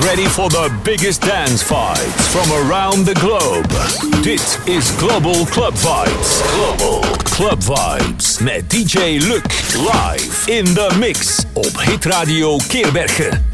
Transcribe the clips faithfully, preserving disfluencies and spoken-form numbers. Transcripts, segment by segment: Get ready for the biggest dance fights from around the globe. Dit is Global Club Vibes. Global Club Vibes met D J Luc live in the mix op Hitradio Keerbergen.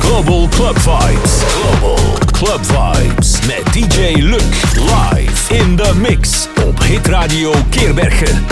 Global Club Vibes. Global Club Vibes. Met D J Luc. Live in de mix. Op Hitradio Keerbergen.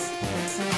Thank you.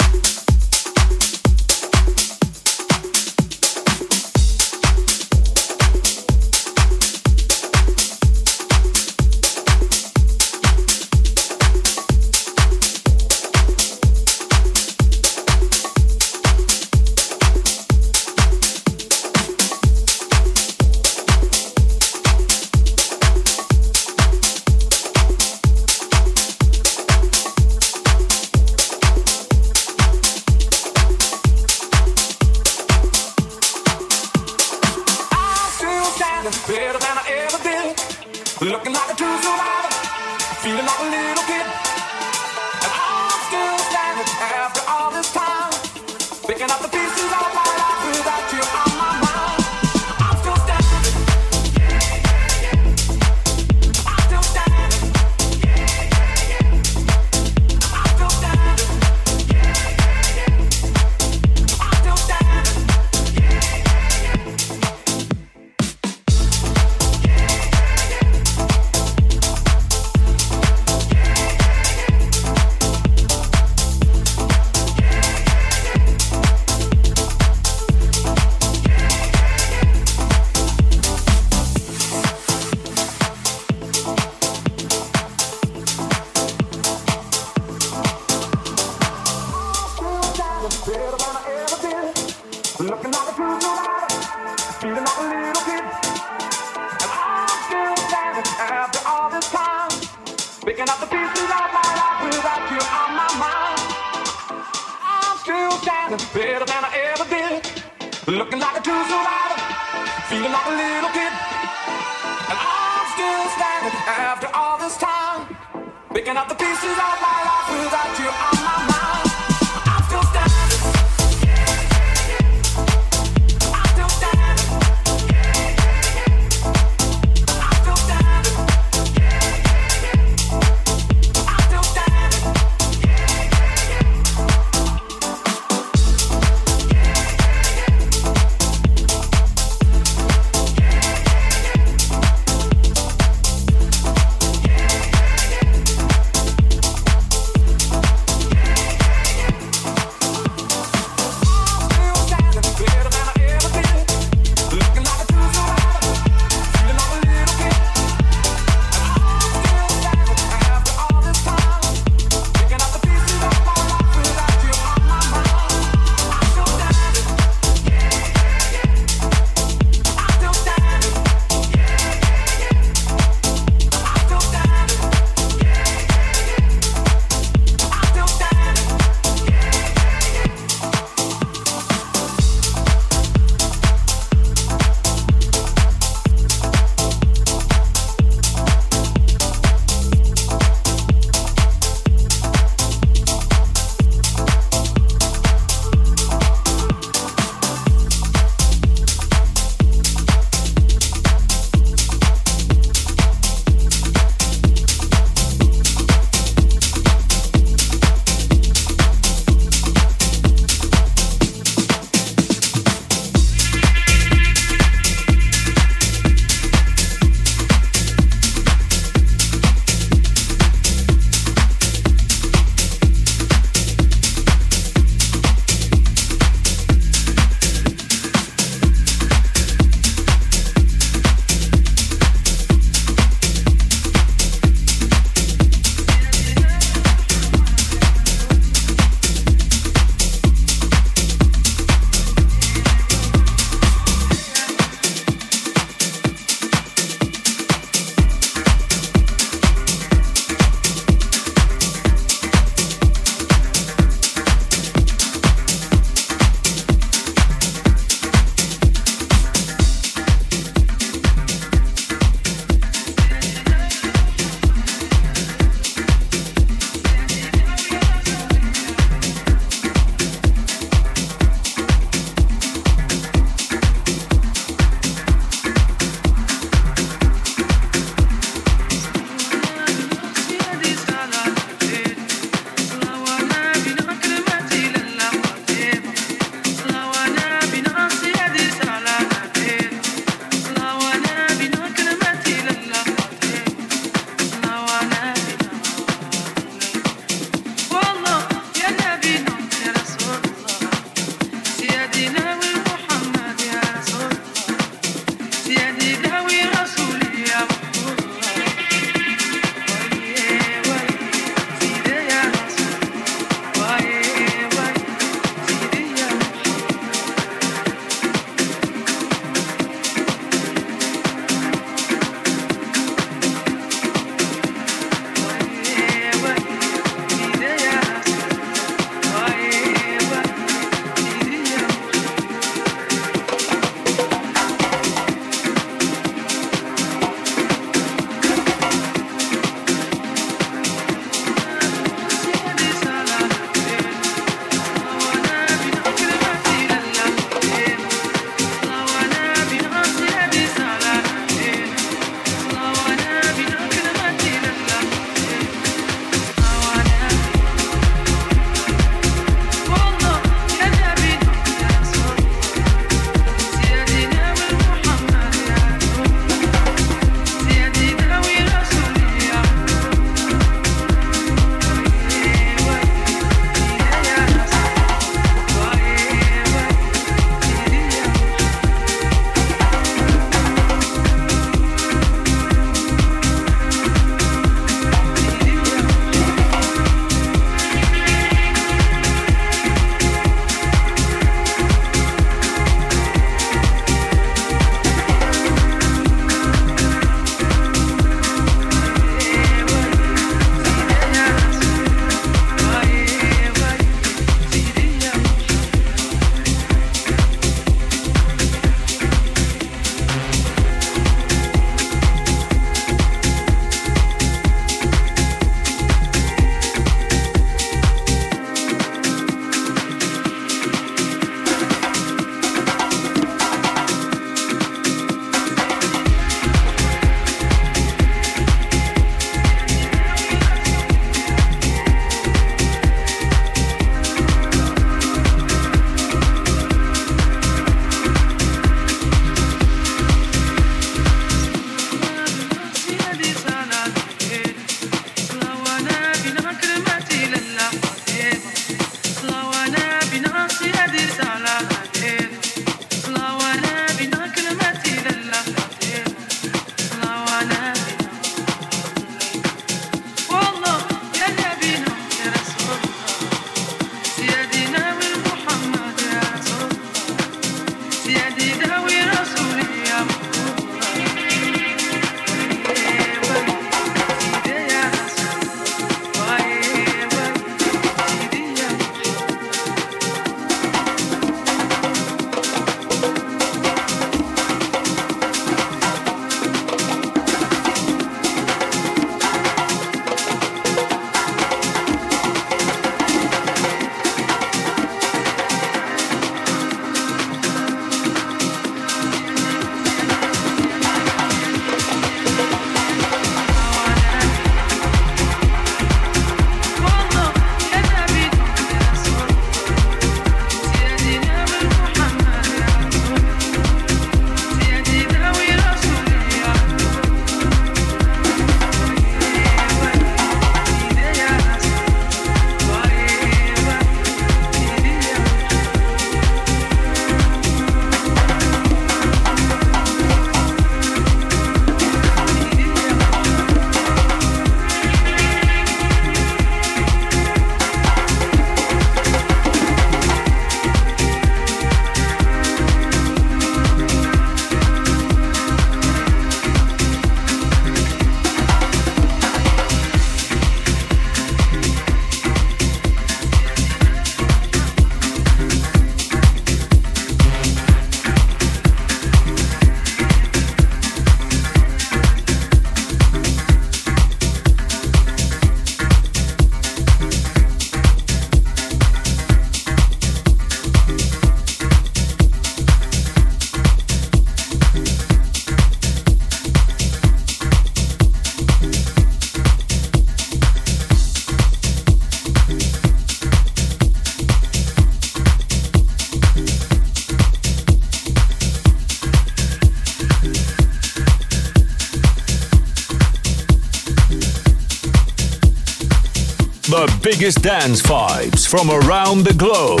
biggest dance vibes from around the globe.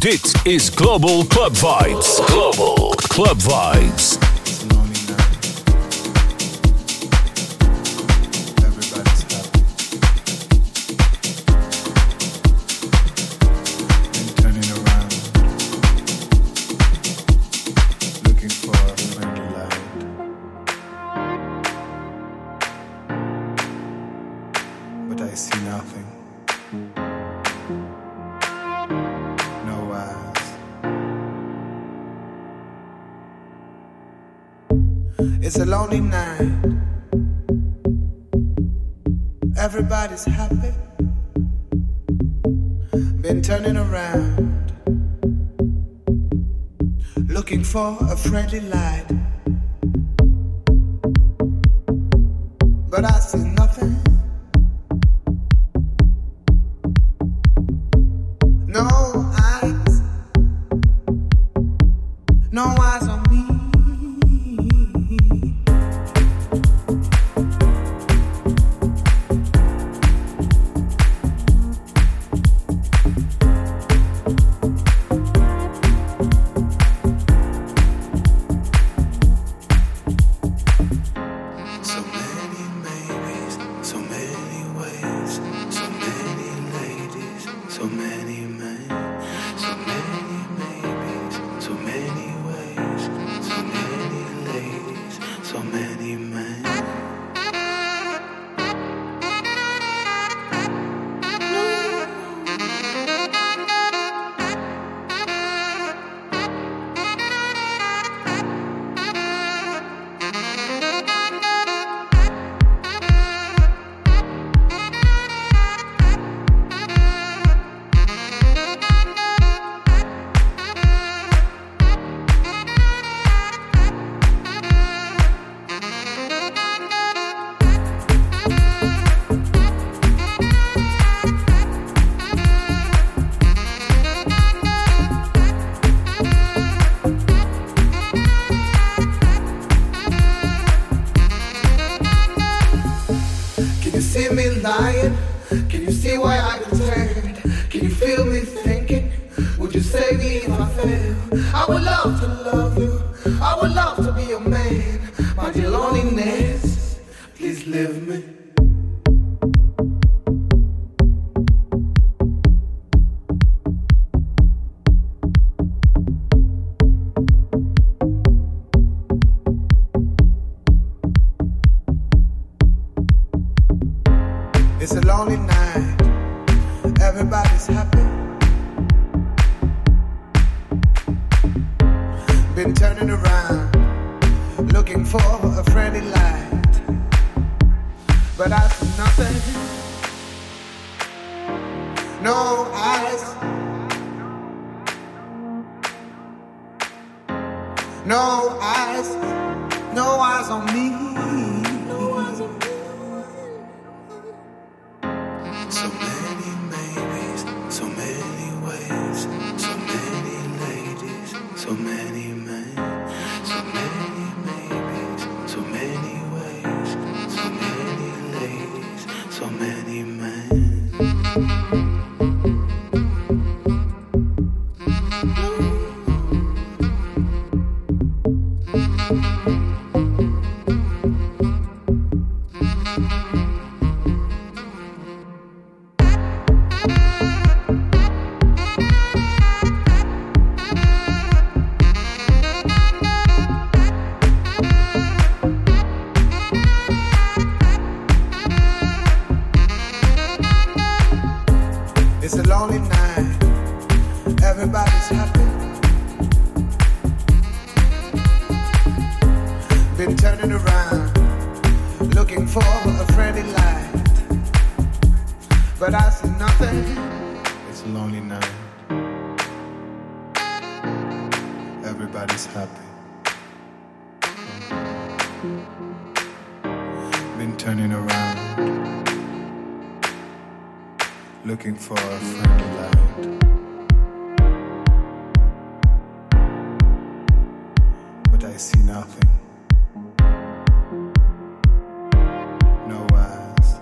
Dit is Global Club Vibes. Global Club Vibes. It's a lonely night. Everybody's happy. Been turning around, looking for a friendly light, but I see nothing. No eyes, no eyes on me. It's a lonely night, everybody's happy. Been turning around, looking for a friendly light, but I see nothing. No eyes, no eyes, no eyes on me. Looking for a friendly light, but I see nothing. No eyes,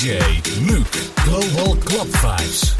D J Luc, Global Club Vibes.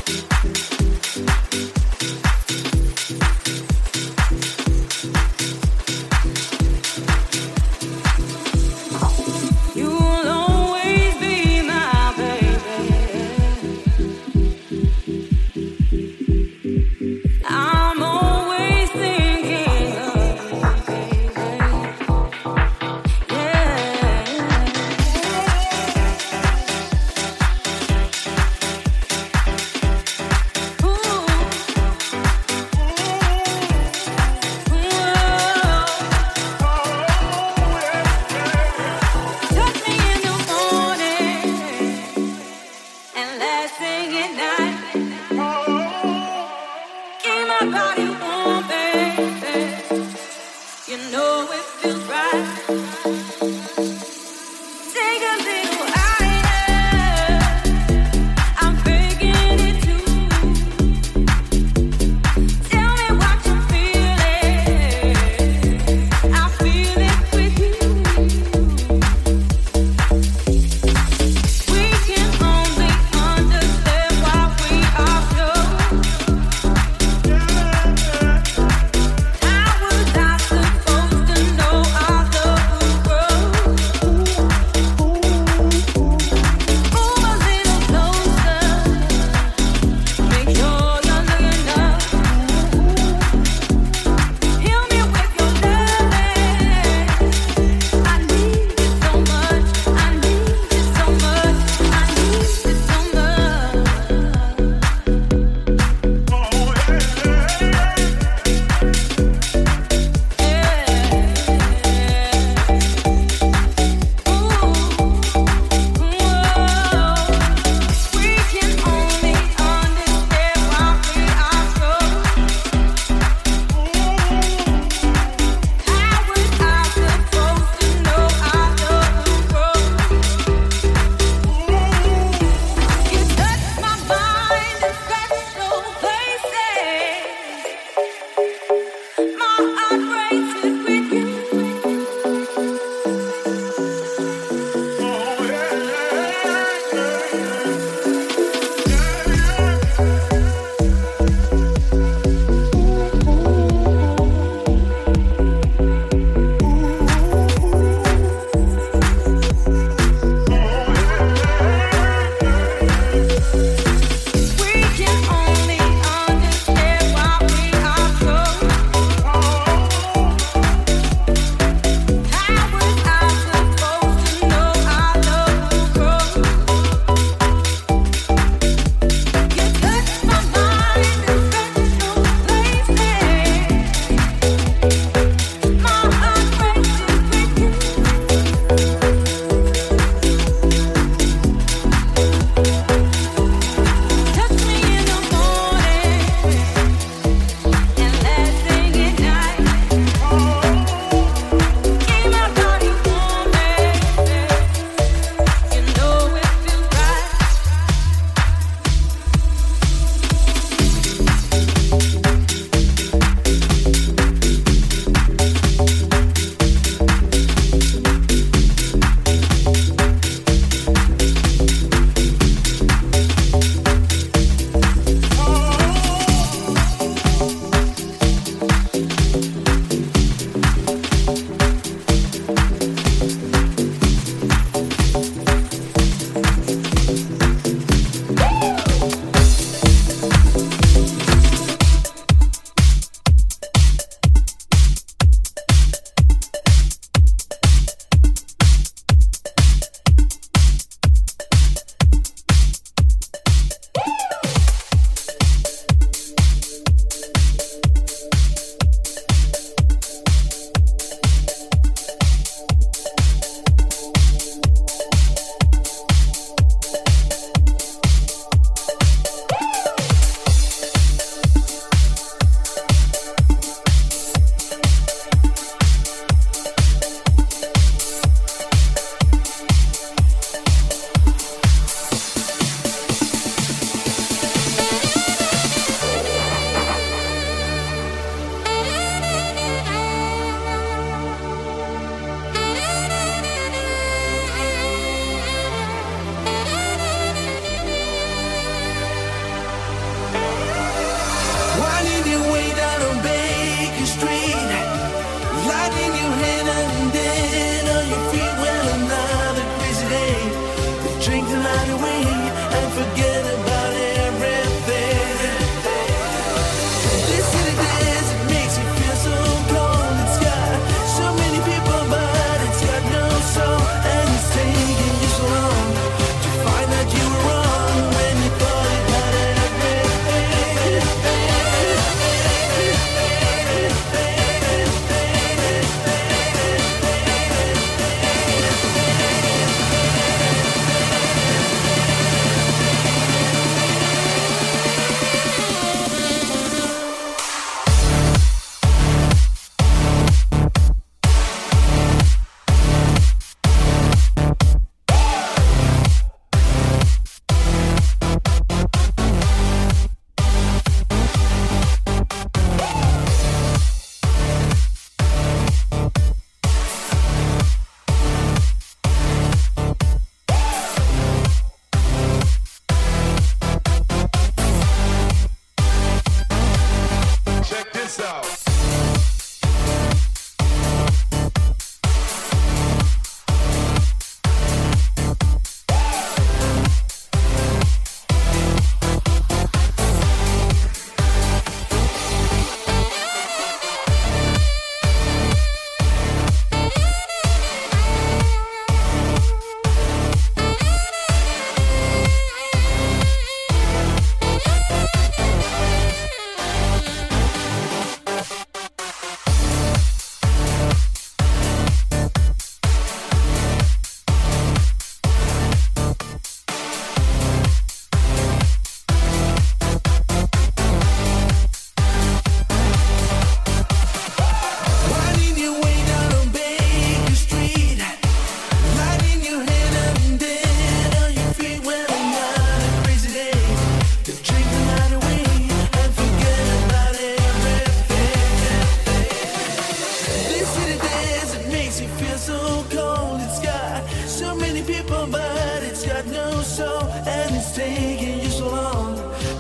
so, and it's taking you so long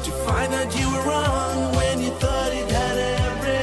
to find that you were wrong when you thought it had everything.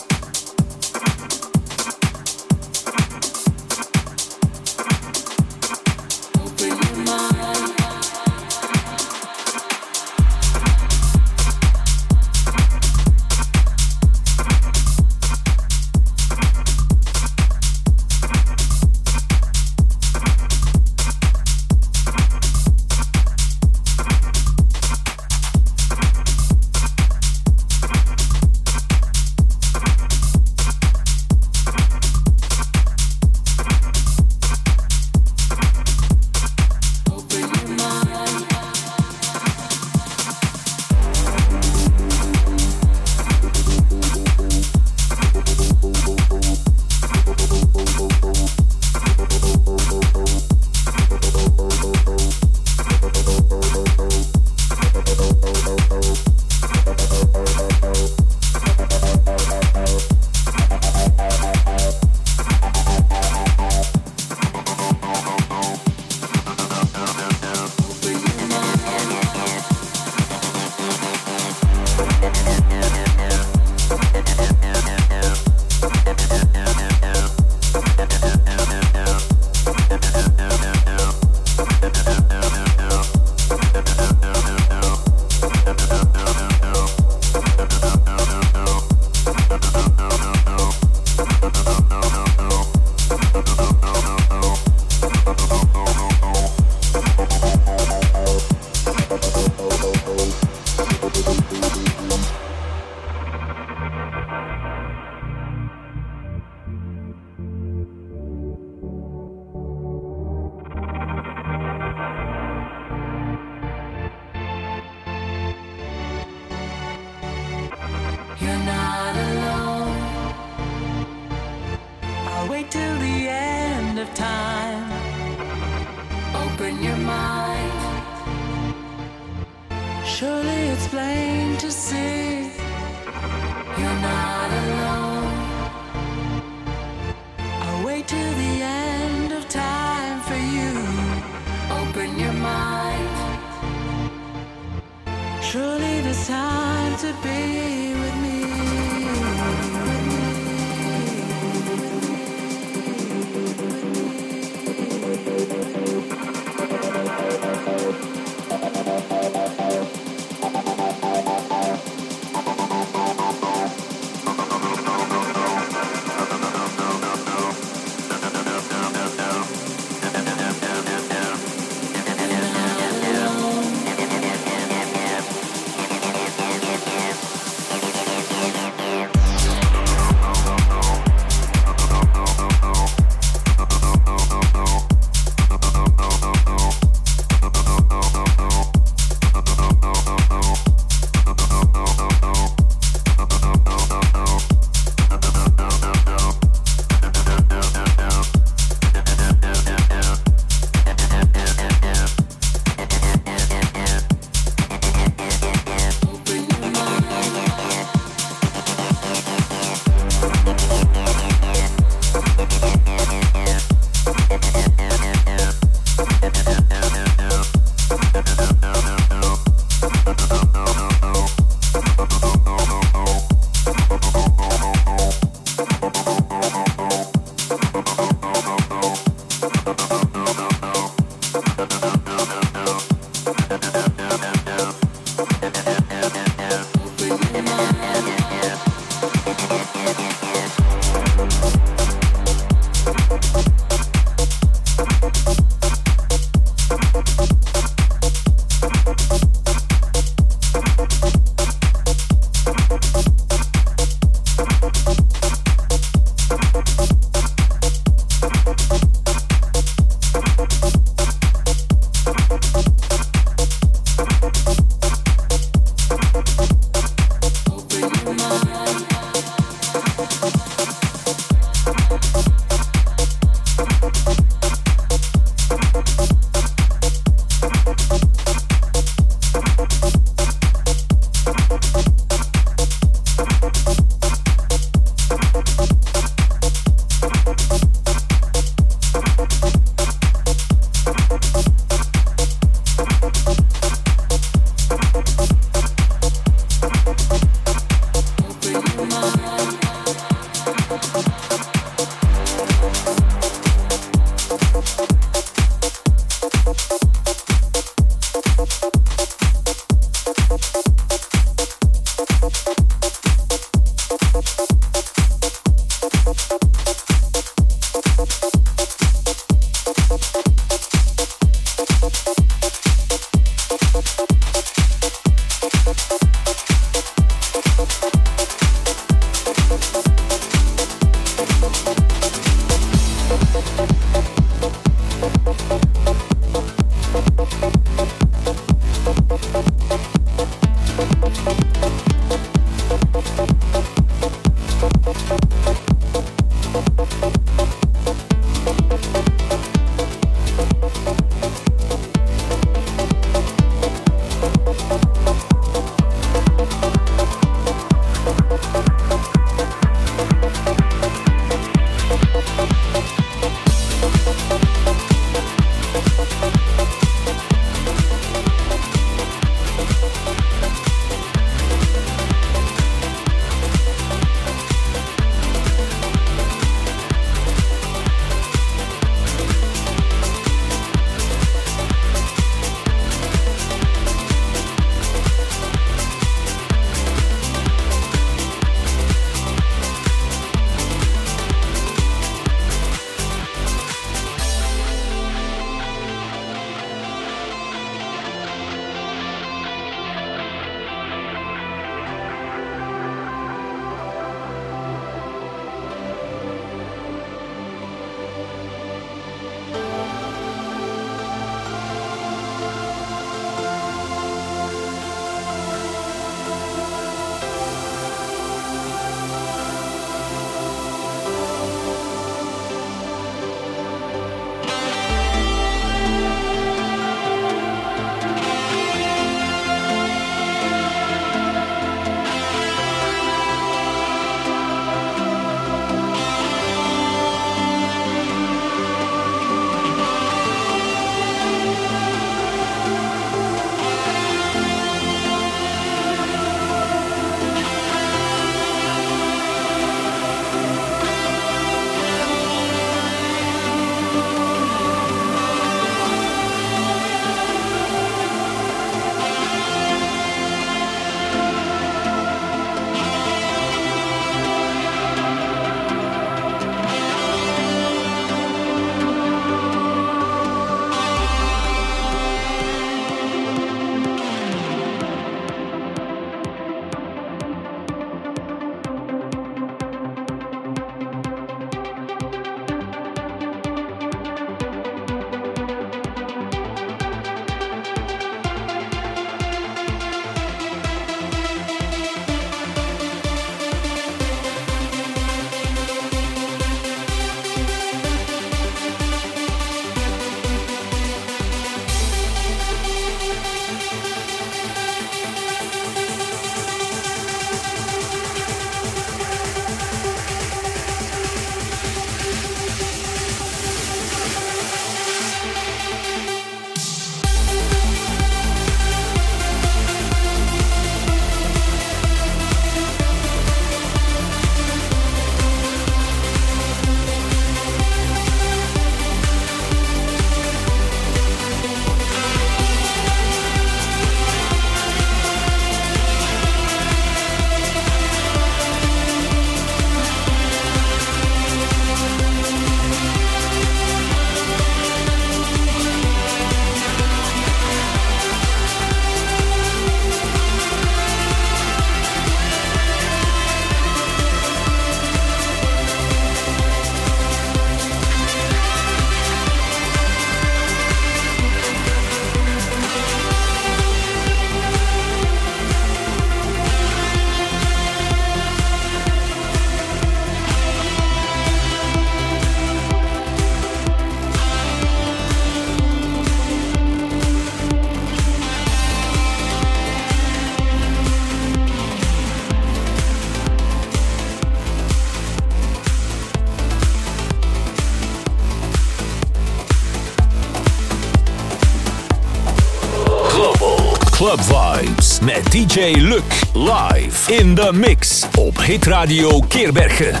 Club Vibes met D J Luc live in de mix op Hitradio Keerbergen.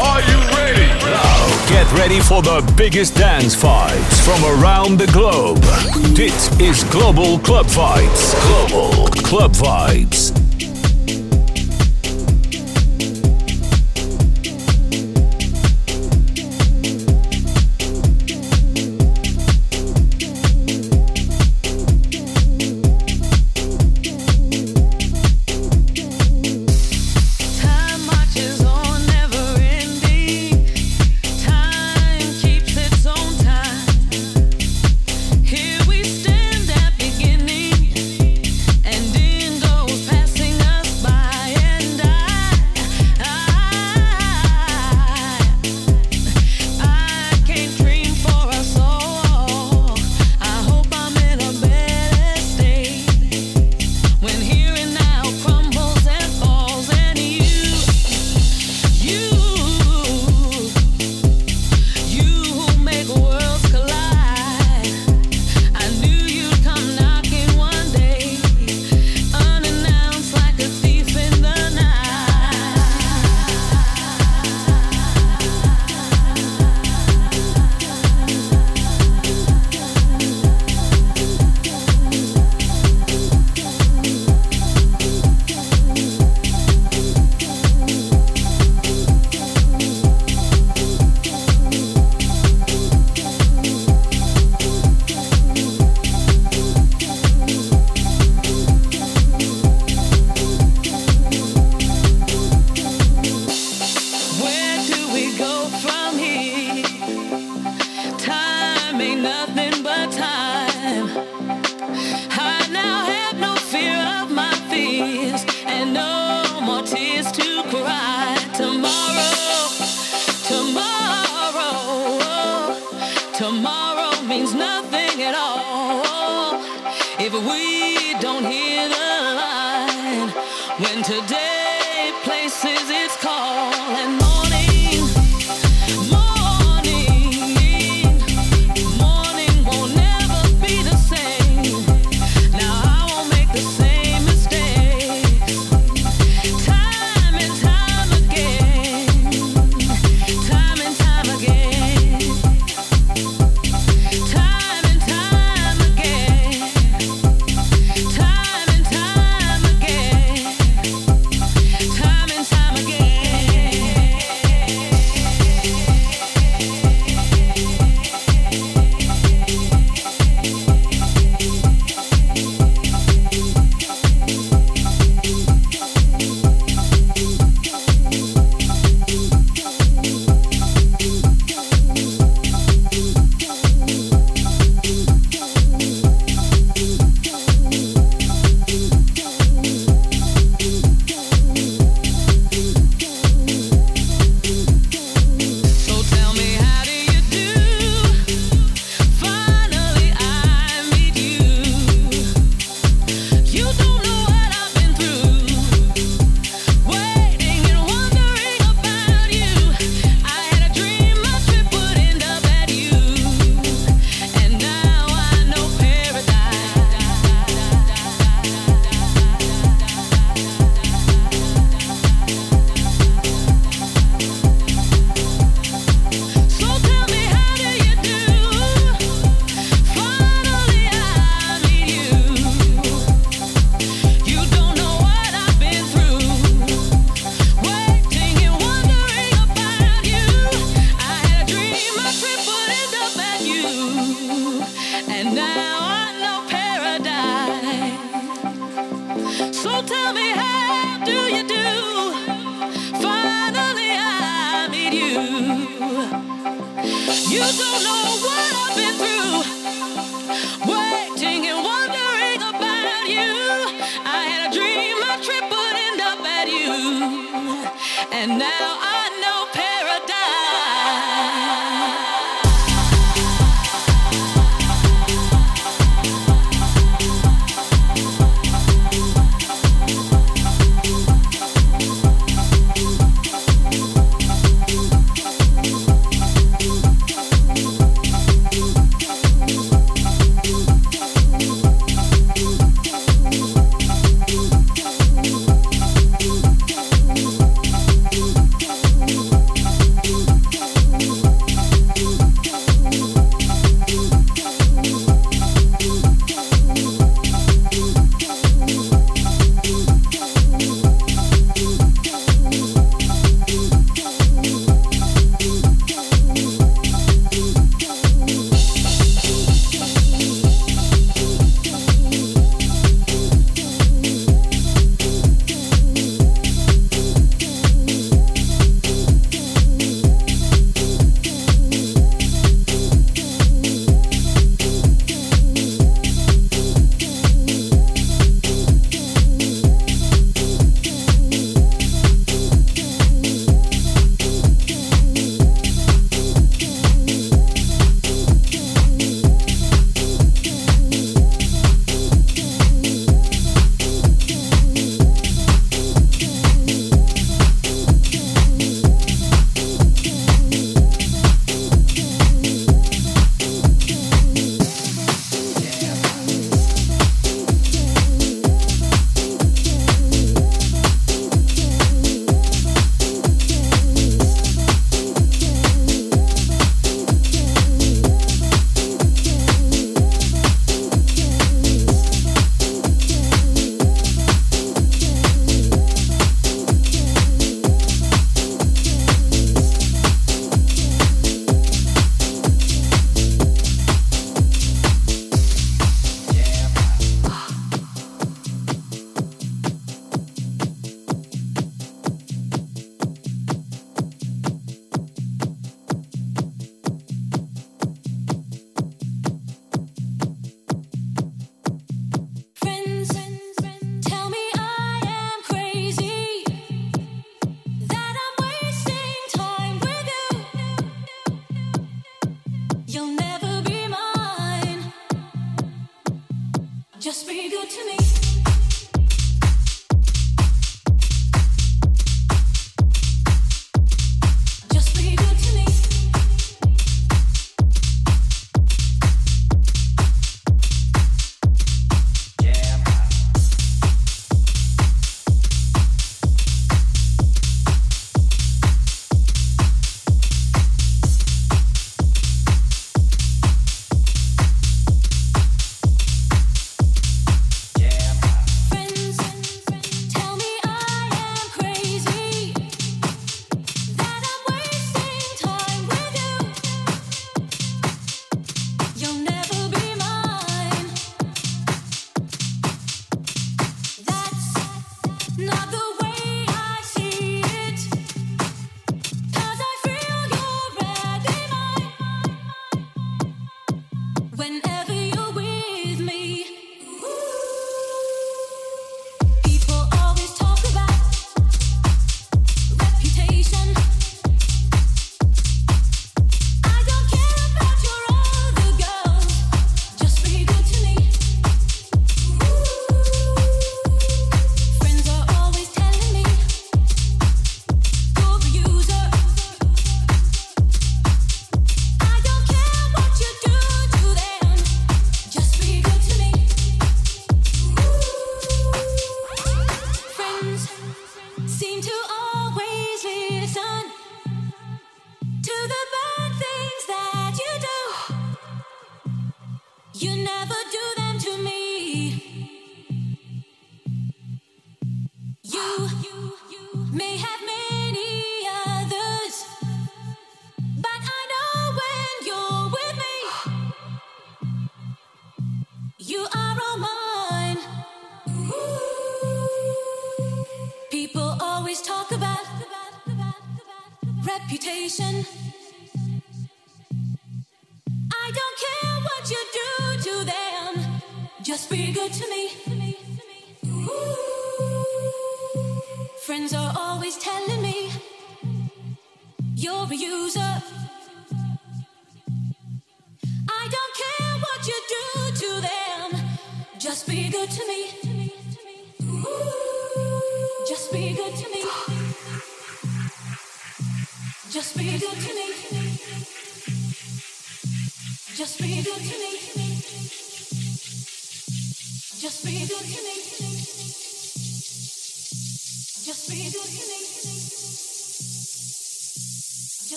Are you ready? Get ready for the biggest dance vibes from around the globe. Dit is Global Club Vibes. Global Club Vibes.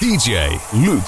D J Luc.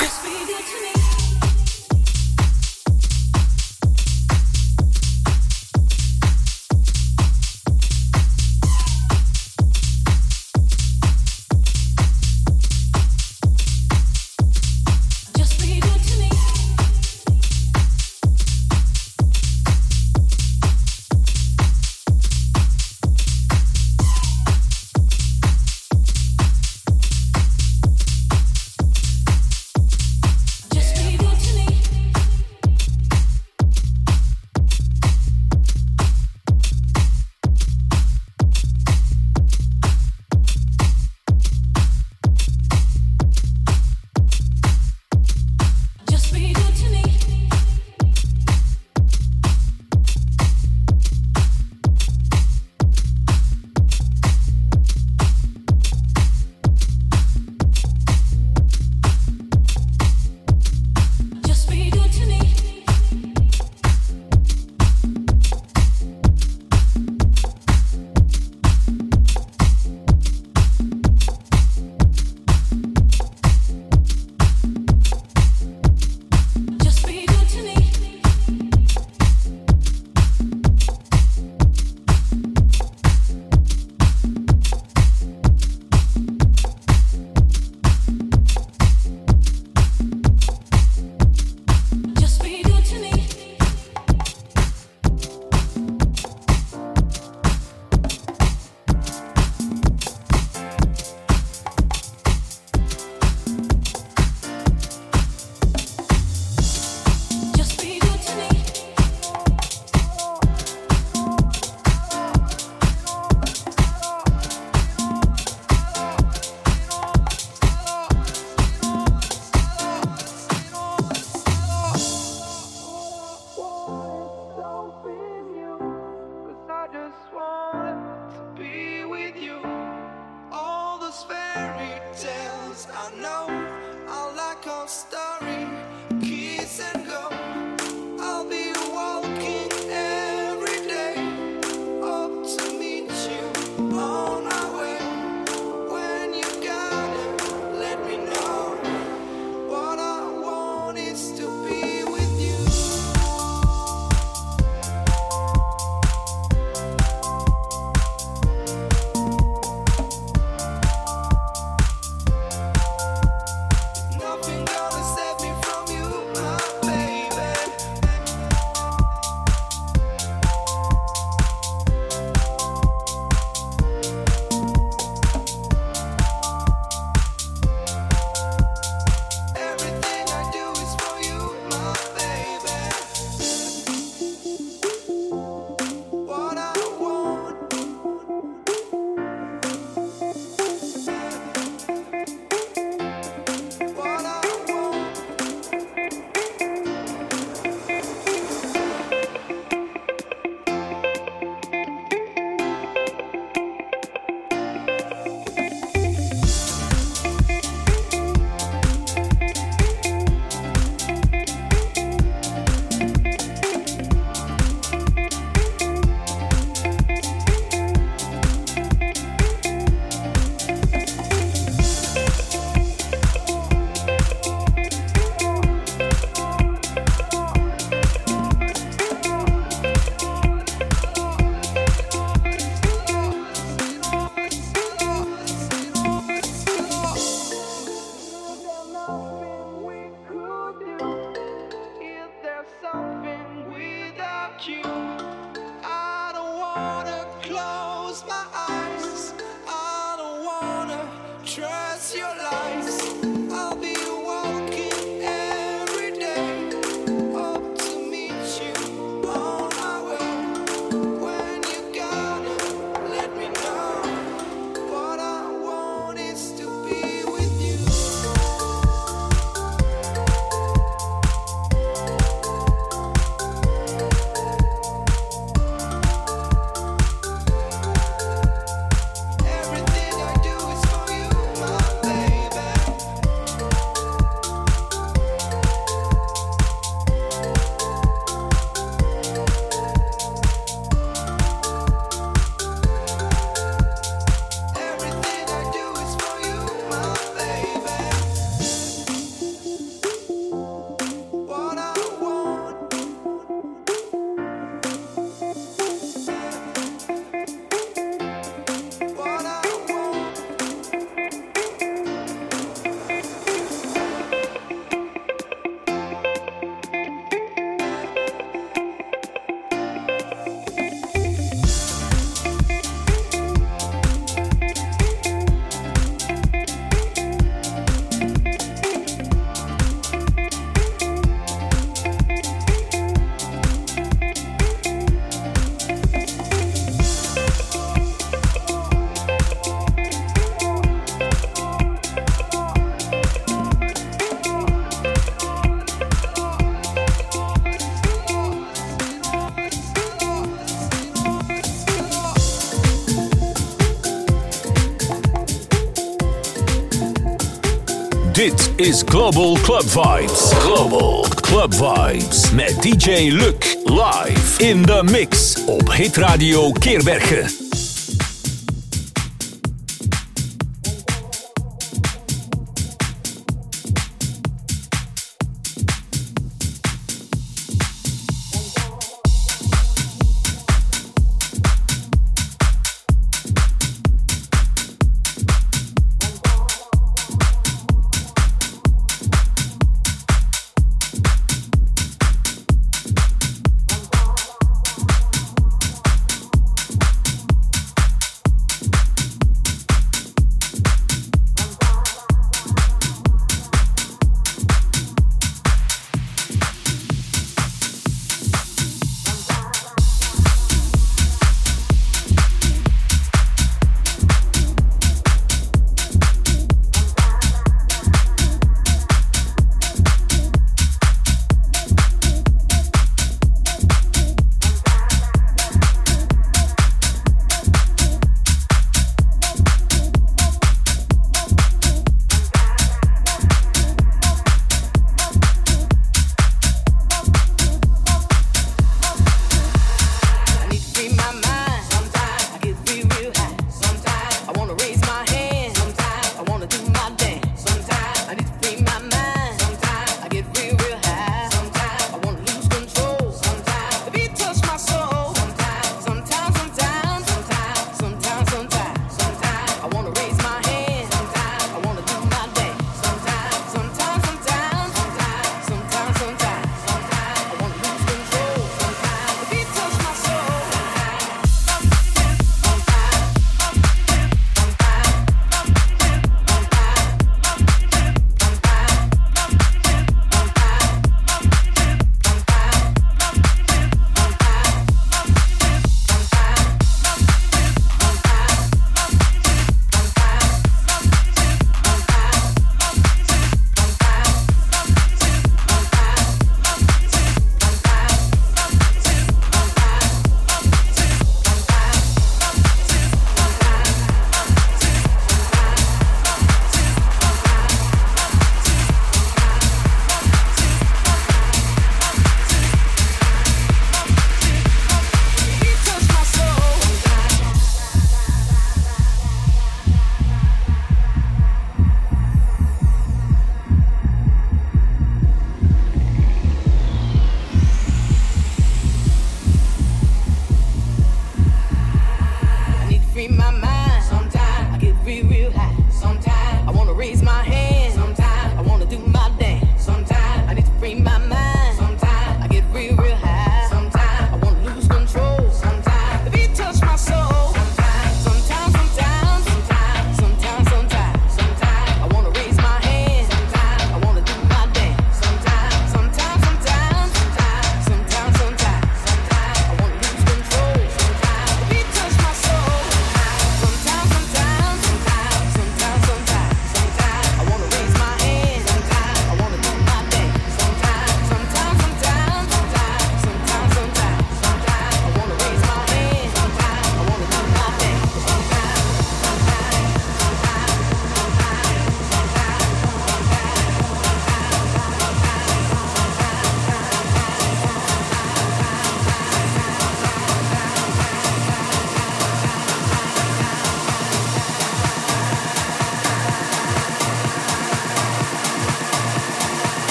Dit is Global Club Vibes. Global Club Vibes met D J Luc live in de mix op Hitradio Keerbergen.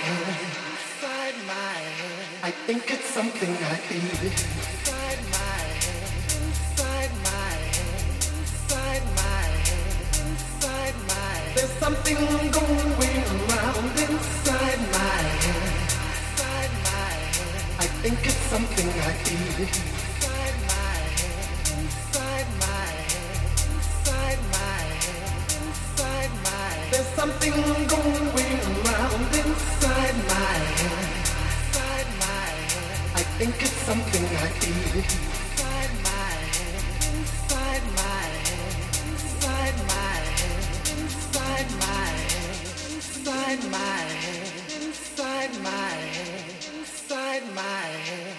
head. I think it's something I feel inside my head. Inside my head. Inside my head. Inside my head. There's something going around inside my head. Inside my head. I think it's something I feel inside my head. Inside my head. Inside my head. Inside my head. There's something going around inside my head. I think it's something I feel inside my head, inside my head, inside my head, inside my head, inside my head, inside my head, inside my head.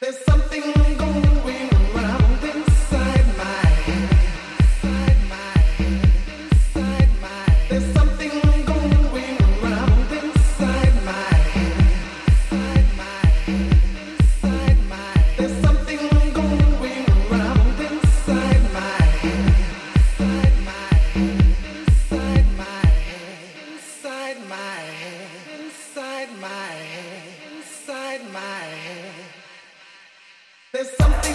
There's something going around inside my head, inside my head, inside my head. There's something.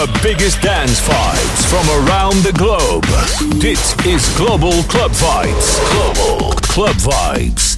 the biggest dance vibes from around the globe. Dit is Global Club Vibes. Global Club Vibes.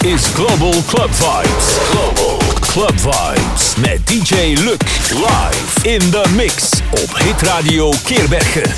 This is Global Club Vibes. Global Club Vibes met D J Luc live in the mix op Hitradio Keerbergen.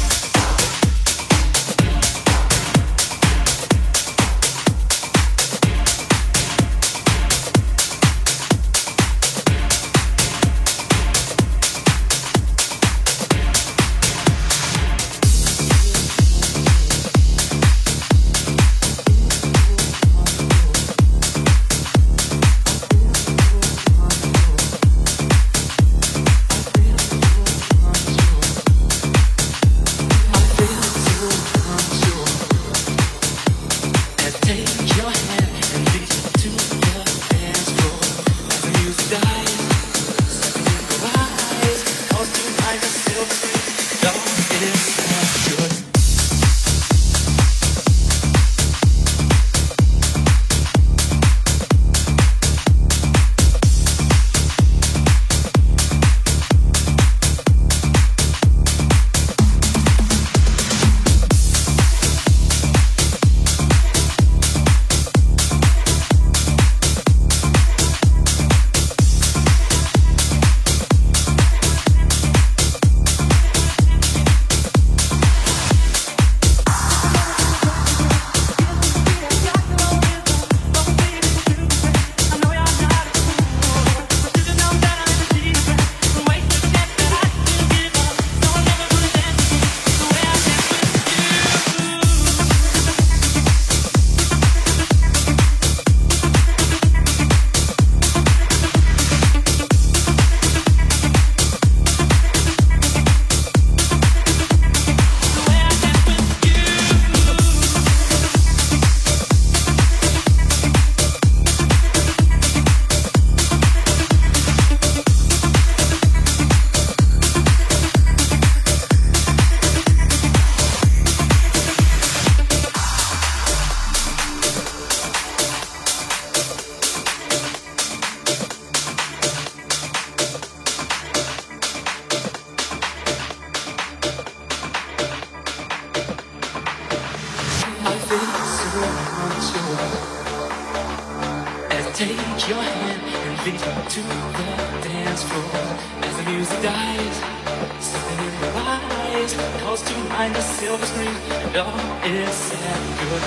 It's sad, good.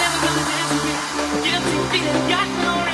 Never gonna dance with me. Guilty feeling, got no